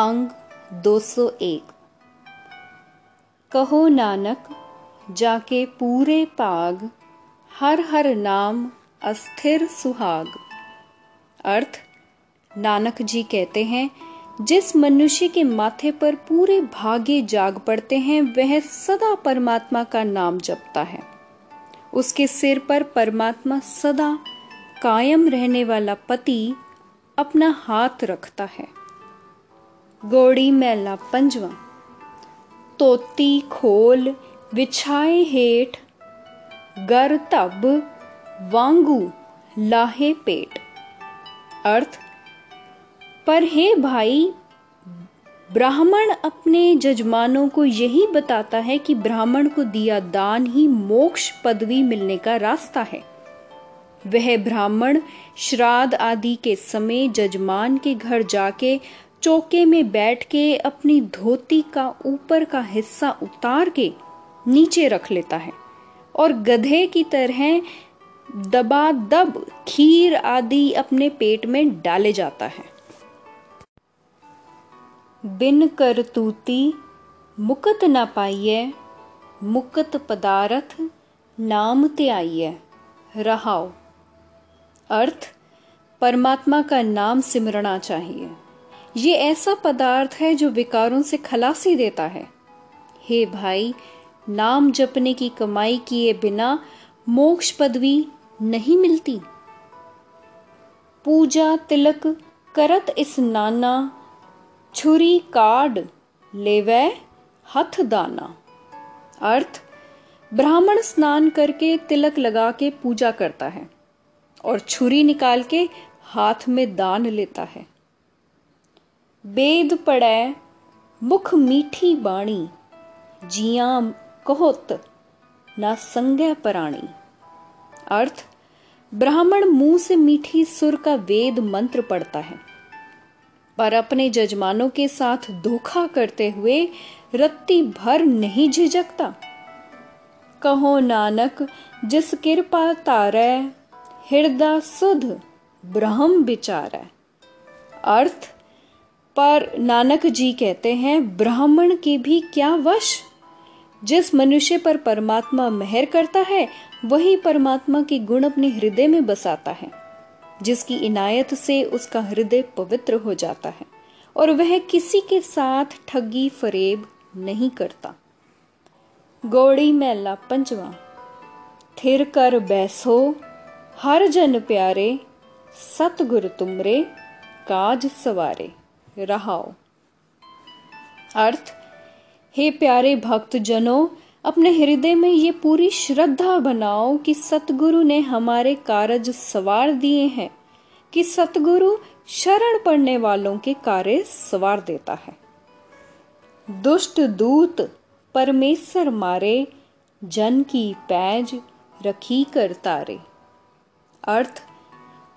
अंग 201। कहो नानक जाके पूरे पाग, हर हर नाम अस्थिर सुहाग। अर्थ, नानक जी कहते हैं जिस मनुष्य के माथे पर पूरे भागे जाग पड़ते हैं वह सदा परमात्मा का नाम जपता है। उसके सिर पर परमात्मा सदा कायम रहने वाला पति अपना हाथ रखता है। गोड़ी मेला पंजवा। तोती खोल विछाए हेठ, गर तब वांगू लाहे पेट। अर्थ, पर हे भाई, ब्राह्मण अपने जजमानों को यही बताता है कि ब्राह्मण को दिया दान ही मोक्ष पदवी मिलने का रास्ता है। वह ब्राह्मण श्राद्ध आदि के समय जजमान के घर जाके चौके में बैठ के अपनी धोती का ऊपर का हिस्सा उतार के नीचे रख लेता है और गधे की तरह दबादब खीर आदि अपने पेट में डाले जाता है। बिन करतूती मुकत ना पाइए, मुकत पदार्थ नाम त्याइए रहाओ। अर्थ, परमात्मा का नाम सिमरना चाहिए। ये ऐसा पदार्थ है जो विकारों से खलासी देता है। हे भाई, नाम जपने की कमाई किए बिना मोक्ष पदवी नहीं मिलती। पूजा तिलक करत स्नाना, छुरी काड लेवै हथ दाना। अर्थ, ब्राह्मण स्नान करके तिलक लगा के पूजा करता है और छुरी निकाल के हाथ में दान लेता है। बेद पढ़ै मुख मीठी बाणी, जिया कहोत ना संगै पराणी। अर्थ, ब्राह्मण मुंह से मीठी सुर का वेद मंत्र पढ़ता है पर अपने जजमानों के साथ धोखा करते हुए रत्ती भर नहीं झिझकता। कहो नानक जिस कृपा तारै, हृदय सुध ब्रह्म विचारै। अर्थ, पर नानक जी कहते हैं ब्राह्मण के भी क्या वश। जिस मनुष्य पर परमात्मा मेहर करता है वही परमात्मा के गुण अपने हृदय में बसाता है, जिसकी इनायत से उसका हृदय पवित्र हो जाता है और वह किसी के साथ ठगी फरेब नहीं करता। गौड़ी मेला पंचवा। थिर कर बैसो हर जन प्यारे, सतगुरु तुमरे काज सवारे रहाओ। अर्थ, हे प्यारे भक्त जनों, अपने हृदय में ये पूरी श्रद्धा बनाओ कि सतगुरु ने हमारे कारज सवार दिए हैं, कि सतगुरु शरण पड़ने वालों के कार्य सवार देता है। दुष्ट दूत परमेश्वर मारे, जन की पैज रखी कर तारे। अर्थ,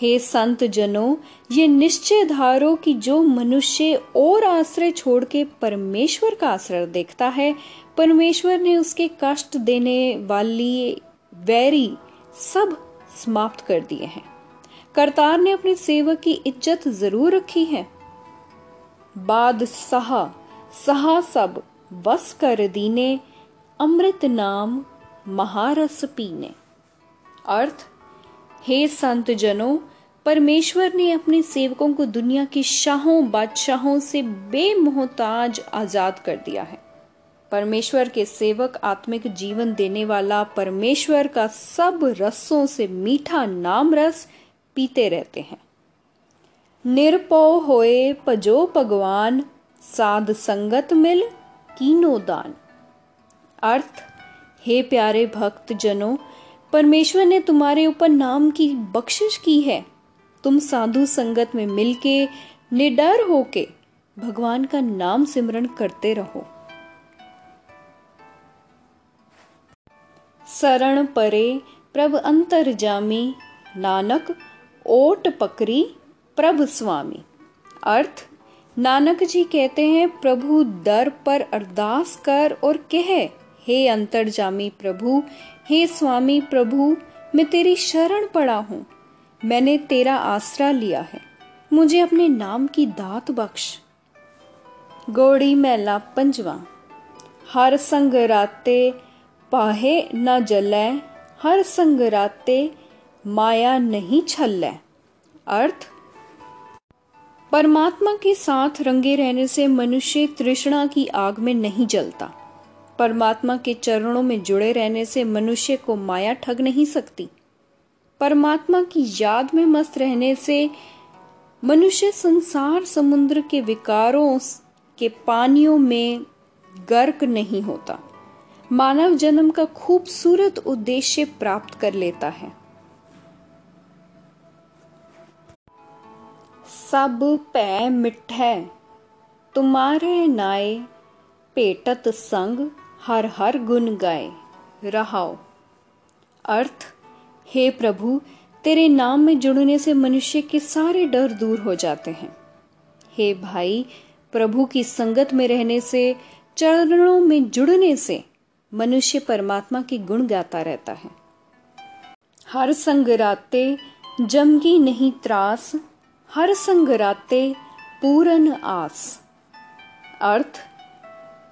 हे संत जनों, ये निश्चय धारो कि जो मनुष्य और आश्रय छोड़ के परमेश्वर का आश्रय देखता है, परमेश्वर ने उसके कष्ट देने वाली वैरी सब समाप्त कर दिए हैं। करतार ने अपने सेवक की इज्जत जरूर रखी है। बाद सहा सहा सब बस कर दीने, अमृत नाम महारस पीने। अर्थ, हे संत जनों, परमेश्वर ने अपने सेवकों को दुनिया की शाहों बादशाहों से बेमोहताज आजाद कर दिया है। परमेश्वर के सेवक आत्मिक जीवन देने वाला परमेश्वर का सब रसों से मीठा नाम रस पीते रहते हैं। निरपो होए पजो भगवान, साध संगत मिल कीनो दान। अर्थ, हे प्यारे भक्त जनों, परमेश्वर ने तुम्हारे ऊपर नाम की बख्शिश की है। तुम साधु संगत में मिलके निडर होके भगवान का नाम सिमरन करते रहो। शरण परे प्रभु अंतर जामी, नानक ओट पकड़ी प्रभु स्वामी। अर्थ, नानक जी कहते हैं प्रभु दर पर अरदास कर और कह, हे अंतर्जामी प्रभु, हे स्वामी प्रभु, मैं तेरी शरण पड़ा हूँ, मैंने तेरा आसरा लिया है, मुझे अपने नाम की दात बख्श। गौड़ी मेला पंजवा। हर संगराते पाहे न जलै, हर संगराते माया नहीं छलै। अर्थ, परमात्मा के साथ रंगे रहने से मनुष्य तृष्णा की आग में नहीं जलता। परमात्मा के चरणों में जुड़े रहने से मनुष्य को माया ठग नहीं सकती। परमात्मा की याद में मस्त रहने से मनुष्य संसार समुद्र के विकारों के पानियों में गर्क नहीं होता। मानव जन्म का खूबसूरत उद्देश्य प्राप्त कर लेता है। सब पै मिठै तुम्हारे नाए, पेटत संग हर हर गुण गाए रहाओ। अर्थ, हे प्रभु, तेरे नाम में जुड़ने से मनुष्य के सारे डर दूर हो जाते हैं। हे भाई, प्रभु की संगत में रहने से, चरणों में जुड़ने से मनुष्य परमात्मा के गुण गाता रहता है। हर संगराते जमगी नहीं त्रास, हर संगराते पूरन आस। अर्थ,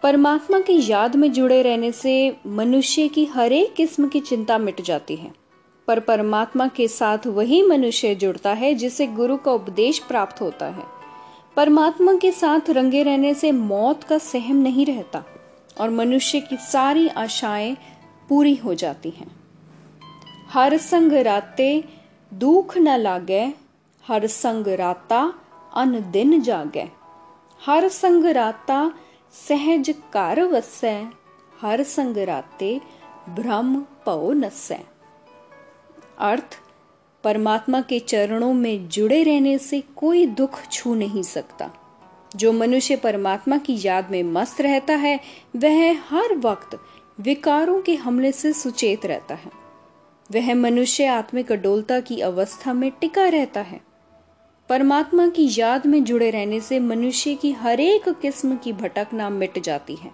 परमात्मा की याद में जुड़े रहने से मनुष्य की हरेक किस्म की चिंता मिट जाती है। पर परमात्मा के साथ वही मनुष्य जुड़ता है जिसे गुरु का उपदेश प्राप्त होता है। परमात्मा के साथ रंगे रहने से मौत का सहम नहीं रहता और मनुष्य की सारी आशाएं पूरी हो जाती हैं। हर संग राते दुख न लागे, हर संग राता अन दिन जागे। हर संग राता सहज कार वसै, हर संग राते भ्रम पौ नसै। अर्थ, परमात्मा के चरणों में जुड़े रहने से कोई दुख छू नहीं सकता। जो मनुष्य परमात्मा की याद में मस्त रहता है वह हर वक्त विकारों के हमले से सुचेत रहता है। वह मनुष्य आत्मिक अडोलता की अवस्था में टिका रहता है। परमात्मा की याद में जुड़े रहने से मनुष्य की हरेक किस्म की भटकना मिट जाती है,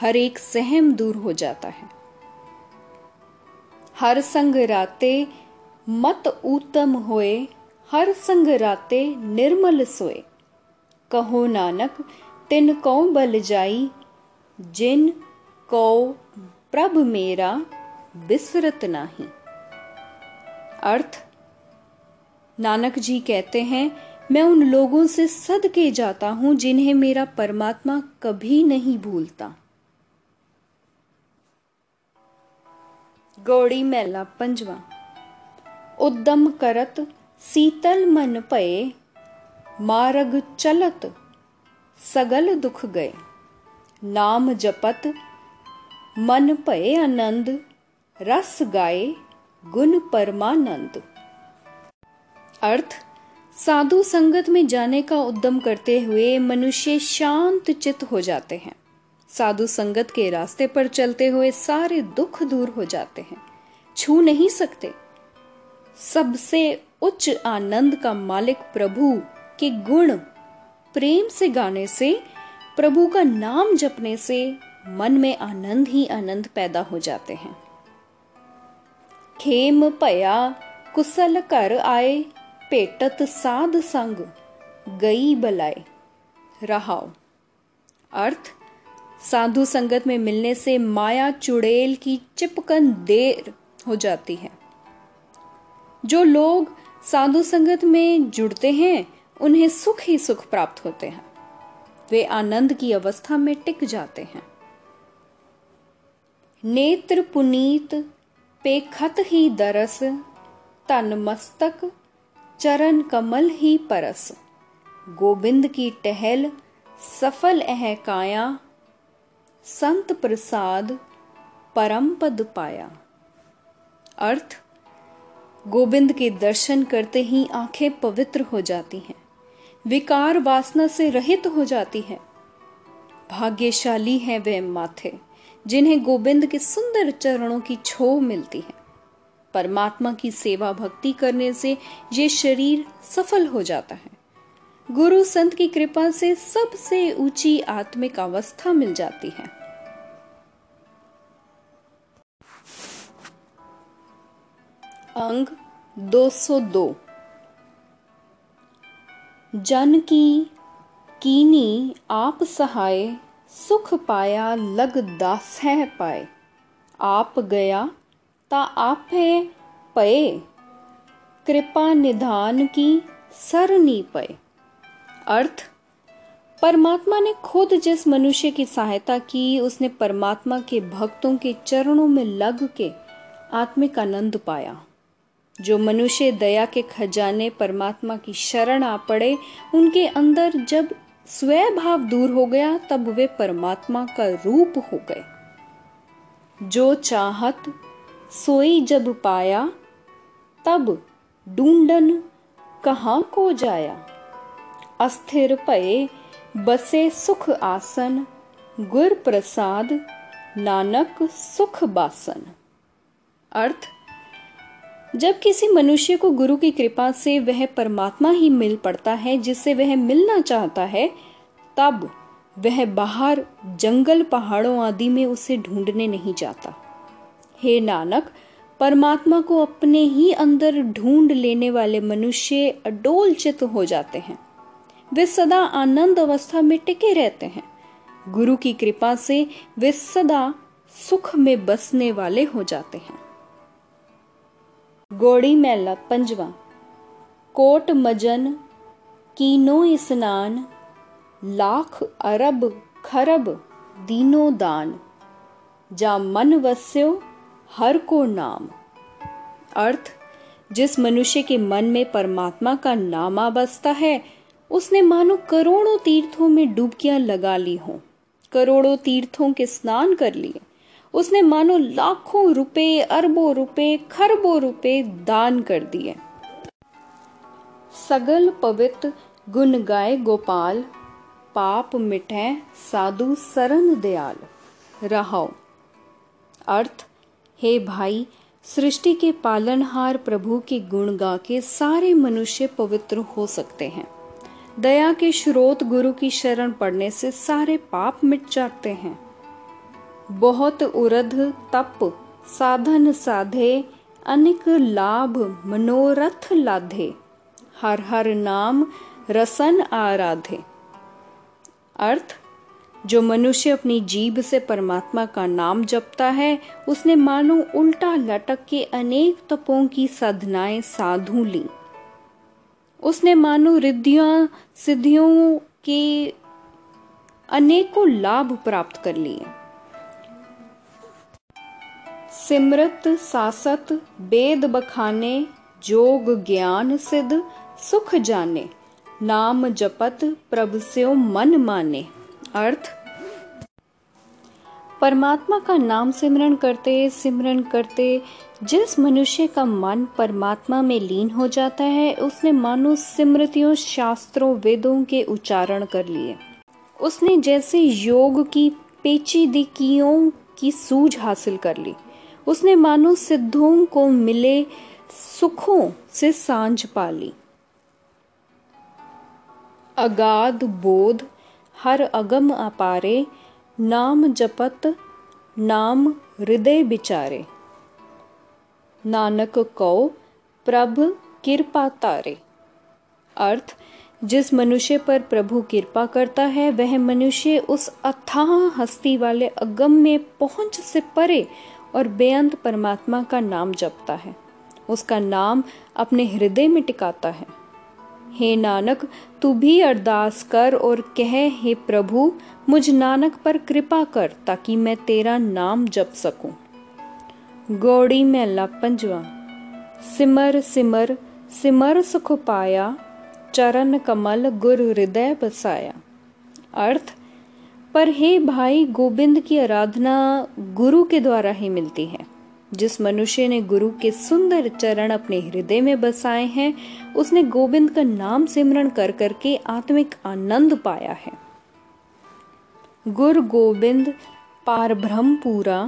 हरेक सहम दूर हो जाता है। हर संग राते मत ऊतम होए, हर संग राते निर्मल सोए। कहो नानक तिन कौ बल जाई, जिन कौ प्रभ मेरा बिसरत नाही। अर्थ, नानक जी कहते हैं, मैं उन लोगों से सदके जाता हूं जिन्हें मेरा परमात्मा कभी नहीं भूलता। गौड़ी मेला पंजवा। उद्यम करत शीतल मन पये, मार्ग चलत सगल दुख गए। नाम जपत मन पये आनंद, रस गाए गुण परमानंद। अर्थ, साधु संगत में जाने का उद्यम करते हुए मनुष्य शांत चित्त हो जाते हैं। साधु संगत के रास्ते पर चलते हुए सारे दुख दूर हो जाते हैं, छू नहीं सकते। सबसे उच्च आनंद का मालिक प्रभु के गुण प्रेम से गाने से, प्रभु का नाम जपने से मन में आनंद ही आनंद पैदा हो जाते हैं। खेम पया कुशल कर आए, पेटत साध संग गई बलाए रहाओ। अर्थ, साधु संगत में मिलने से माया चुड़ैल की चिपकन देर हो जाती है। जो लोग साधु संगत में जुड़ते हैं उन्हें सुख ही सुख प्राप्त होते हैं। वे आनंद की अवस्था में टिक जाते हैं। नेत्र पुनीत पेखत ही दरस, तन मस्तक चरण कमल ही परस। गोविंद की टहल सफल अह काया, संत प्रसाद परम पद पाया। अर्थ, गोविंद के दर्शन करते ही आंखें पवित्र हो जाती हैं, विकार वासना से रहित हो जाती है। भाग्यशाली हैं वे माथे जिन्हें गोविंद के सुंदर चरणों की छो मिलती है। परमात्मा की सेवा भक्ति करने से ये शरीर सफल हो जाता है। गुरु संत की कृपा से सबसे ऊंची आत्मिक अवस्था मिल जाती है। अंग 202। जन की कीनी आप सहाय, सुख पाया लग दास है पाए। आप गया ता आप है पए, कृपा निधान की सरनी पए। अर्थ, परमात्मा ने खुद जिस मनुष्य की सहायता की, उसने परमात्मा के भक्तों के चरणों में लग के आत्मिक आनंद पाया। जो मनुष्य दया के खजाने परमात्मा की शरण आ पड़े, उनके अंदर जब स्वभाव दूर हो गया, तब वे परमात्मा का रूप हो गए। जो चाहत सोई जब पाया, तब ढूंढन कहाँ को जाया। अस्थिर पए बसे सुख आसन, गुर प्रसाद नानक सुख बासन। अर्थ, जब किसी मनुष्य को गुरु की कृपा से वह परमात्मा ही मिल पड़ता है जिससे वह मिलना चाहता है, तब वह बाहर जंगल पहाड़ों आदि में उसे ढूंढने नहीं जाता। हे नानक, परमात्मा को अपने ही अंदर ढूंढ लेने वाले मनुष्य अडोल चित्त हो जाते हैं। वे सदा आनंद अवस्था में टिके रहते हैं। गुरु की कृपा से वे सदा सुख में बसने वाले हो जाते हैं। गोड़ी मेला पंजवा। कोट मजन कीनो स्नान, लाख अरब खरब दीनो दान, जा मन वस्यो हर को नाम। अर्थ, जिस मनुष्य के मन में परमात्मा का नामा बसता है, उसने मानो करोड़ों तीर्थों में डुबकियां लगा ली हों, करोड़ों तीर्थों के स्नान कर लिए। उसने मानो लाखों रुपए, अरबों रुपए, खरबों रुपए दान कर दिए। सगल पवित्र गुण गाए गोपाल, पाप मिटे साधु सरन दयाल रहाओ। अर्थ, हे भाई, सृष्टि के पालनहार प्रभु के गुण गा के सारे मनुष्य पवित्र हो सकते हैं। दया के स्रोत गुरु की शरण पड़ने से सारे पाप मिट जाते हैं। बहुत उरध तप साधन साधे, अनेक लाभ मनोरथ लाधे, हर हर नाम रसन आराधे। अर्थ, जो मनुष्य अपनी जीभ से परमात्मा का नाम जपता है, उसने मानो उल्टा लटक के अनेक तपों की साधनाएं साधु ली। उसने मानो रिद्धियां सिद्धियों के अनेकों लाभ प्राप्त कर लिए। सिमरत सासत बेद बखाने, जोग ज्ञान सिद्ध सुख जाने, नाम जपत प्रभु से मन माने। अर्थ, परमात्मा का नाम सिमरन करते जिस मनुष्य का मन परमात्मा में लीन हो जाता है, उसने मानो स्मृतियों, शास्त्रों, वेदों के उच्चारण कर लिए। उसने जैसे योग की पेचीदगियों की सूझ हासिल कर ली। उसने मानो सिद्धों को मिले सुखों से सांझ पाली। अगाध बोध हर अगम अपारे, नाम जपत नाम हृदय बिचारे, नानक कौ प्रभ कृपा तारे। अर्थ, जिस मनुष्य पर प्रभु कृपा करता है, वह मनुष्य उस अथाह हस्ती वाले अगम में पहुंच से परे और बेअंत परमात्मा का नाम जपता है, उसका नाम अपने हृदय में टिकाता है। हे नानक, तू भी अरदास कर और कह, हे प्रभु, मुझ नानक पर कृपा कर ताकि मैं तेरा नाम जप सकूं। गौड़ी मेला पंजवा। सिमर सिमर सिमर सुख पाया, चरण कमल गुर हृदय बसाया। अर्थ, पर हे भाई, गोविंद की आराधना गुरु के द्वारा ही मिलती है। जिस मनुष्य ने गुरु के सुंदर चरण अपने हृदय में बसाए हैं, उसने गोविंद का नाम सिमरन कर करके आत्मिक आनंद पाया है। गुरु गोविंद पार ब्रह्म पूरा,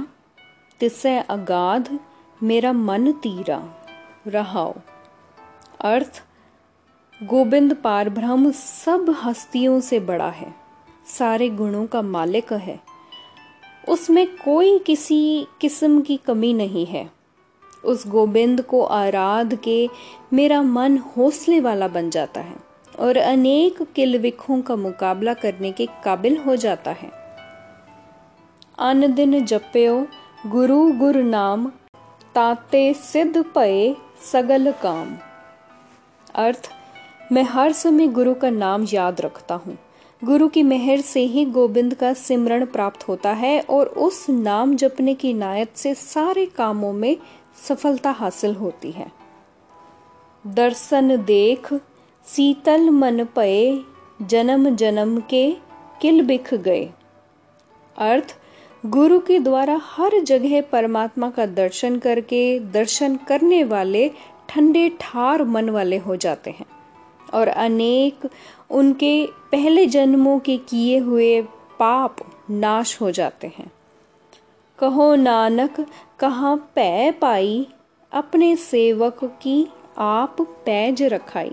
तिसै अगाध मेरा मन तीरा रहाओ। अर्थ, गोविंद पार ब्रह्म सब हस्तियों से बड़ा है, सारे गुणों का मालिक है, उसमें कोई किसी किस्म की कमी नहीं है। उस गोविंद को आराध के मेरा मन हौसले वाला बन जाता है और अनेक किल्विखों का मुकाबला करने के काबिल हो जाता है। अन दिन जप्यो गुरु गुर नाम, ताते सिद्ध पए सगल काम। अर्थ, मैं हर समय गुरु का नाम याद रखता हूँ। गुरु की मेहर से ही गोविंद का सिमरण प्राप्त होता है और उस नाम जपने की इनायत से सारे कामों में सफलता हासिल होती है। दर्शन देख शीतल मन पए, जन्म जन्म के किल बिख गए। अर्थ, गुरु के द्वारा हर जगह परमात्मा का दर्शन करके दर्शन करने वाले ठंडे ठार मन वाले हो जाते हैं और अनेक उनके पहले जन्मों के किए हुए पाप नाश हो जाते हैं। कहो नानक कहाँ पै पाई, अपने सेवक की आप पैज रखाई।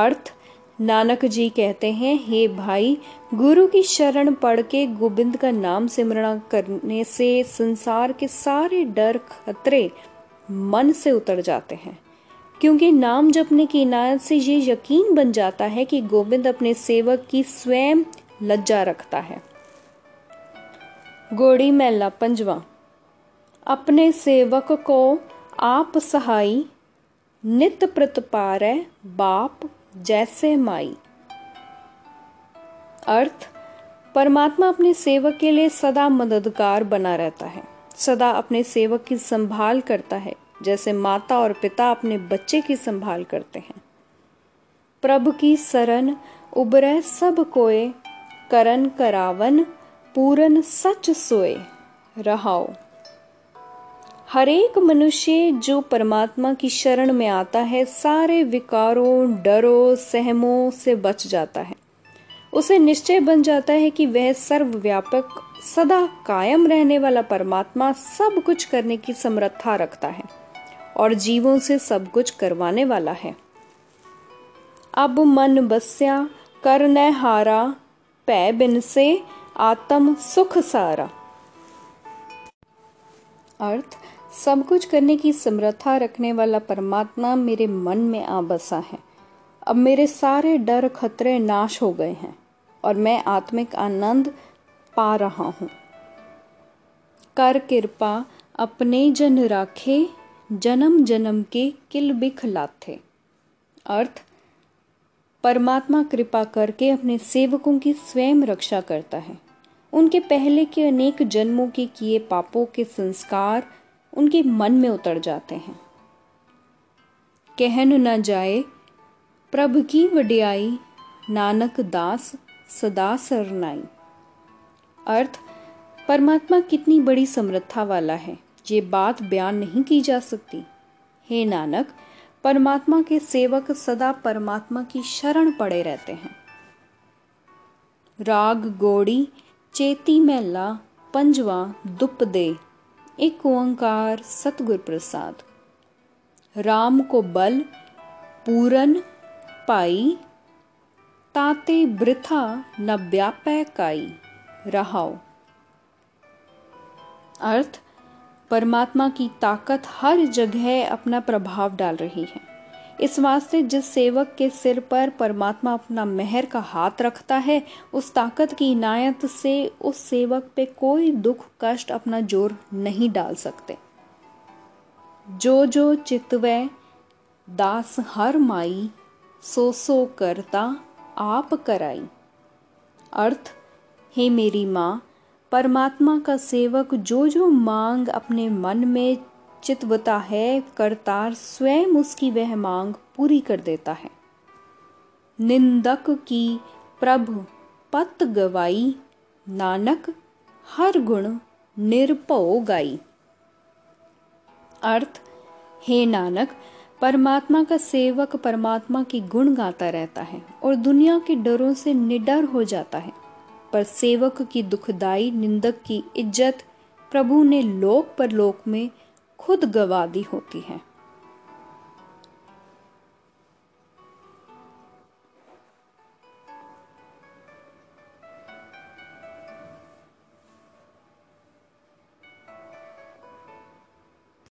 अर्थ, नानक जी कहते हैं, हे भाई, गुरु की शरण पढ़ के गोविंद का नाम सिमरण करने से संसार के सारे डर खतरे मन से उतर जाते हैं, क्योंकि नाम जपने की इनायत से ये यकीन बन जाता है कि गोविंद अपने सेवक की स्वयं लज्जा रखता है। गोड़ी महला पंजवा। अपने सेवक को आप सहाई, नित प्रतपारै बाप जैसे माई। अर्थ, परमात्मा अपने सेवक के लिए सदा मददगार बना रहता है, सदा अपने सेवक की संभाल करता है, जैसे माता और पिता अपने बच्चे की संभाल करते हैं। प्रभु की शरण उबरे सब कोय, करन करावन पूरन सच सोए रहाओ। हर एक मनुष्य जो परमात्मा की शरण में आता है, सारे विकारों, डरों, सहमों से बच जाता है। उसे निश्चय बन जाता है कि वह सर्वव्यापक, सदा कायम रहने वाला परमात्मा सब कुछ करने की समर्था रखता है और जीवों से सब कुछ करवाने वाला है। अब मन बस्या कर न हारा, पै बिन से आत्म सुख सारा। अर्थ, सब कुछ करने की समर्था रखने वाला परमात्मा मेरे मन में आ बसा है। अब मेरे सारे डर खतरे नाश हो गए हैं और मैं आत्मिक आनंद पा रहा हूँ। कर कृपा अपने जन राखे, जन्म जन्म के किल बिख लाथे। अर्थ, परमात्मा कृपा करके अपने सेवकों की स्वयं रक्षा करता है। उनके पहले के अनेक जन्मों के किए पापों के संस्कार उनके मन में उतर जाते हैं। कहन न जाए प्रभु की वडियाई, नानक दास सदा सरनाई। अर्थ, परमात्मा कितनी बड़ी समर्था वाला है, ये बात बयान नहीं की जा सकती। हे नानक, परमात्मा के सेवक सदा परमात्मा की शरण पड़े रहते हैं। राग गोड़ी चेती महला पंजवा दुप दे, एक ओंकार सतगुर प्रसाद। राम को बल पूरन पाई, ताते वृथा न व्यापै काई रहाओ। अर्थ, परमात्मा की ताकत हर जगह अपना प्रभाव डाल रही है। इस वास्ते जिस सेवक के सिर पर परमात्मा अपना मेहर का हाथ रखता है, उस ताकत की इनायत से उस सेवक पे कोई दुख कष्ट अपना जोर नहीं डाल सकते। जो जो चितवै दास हर माई, सो सो करता आप कराई। अर्थ, हे मेरी माँ, परमात्मा का सेवक जो जो मांग अपने मन में चितवता है, करतार स्वयं उसकी वह मांग पूरी कर देता है। निंदक की प्रभु पत गवाई, नानक हर गुण निरपो गाई। अर्थ, हे नानक, परमात्मा का सेवक परमात्मा के गुण गाता रहता है और दुनिया के डरों से निडर हो जाता है, पर सेवक की दुखदाई निंदक की इज्जत प्रभु ने लोक परलोक में खुद गवा दी होती है।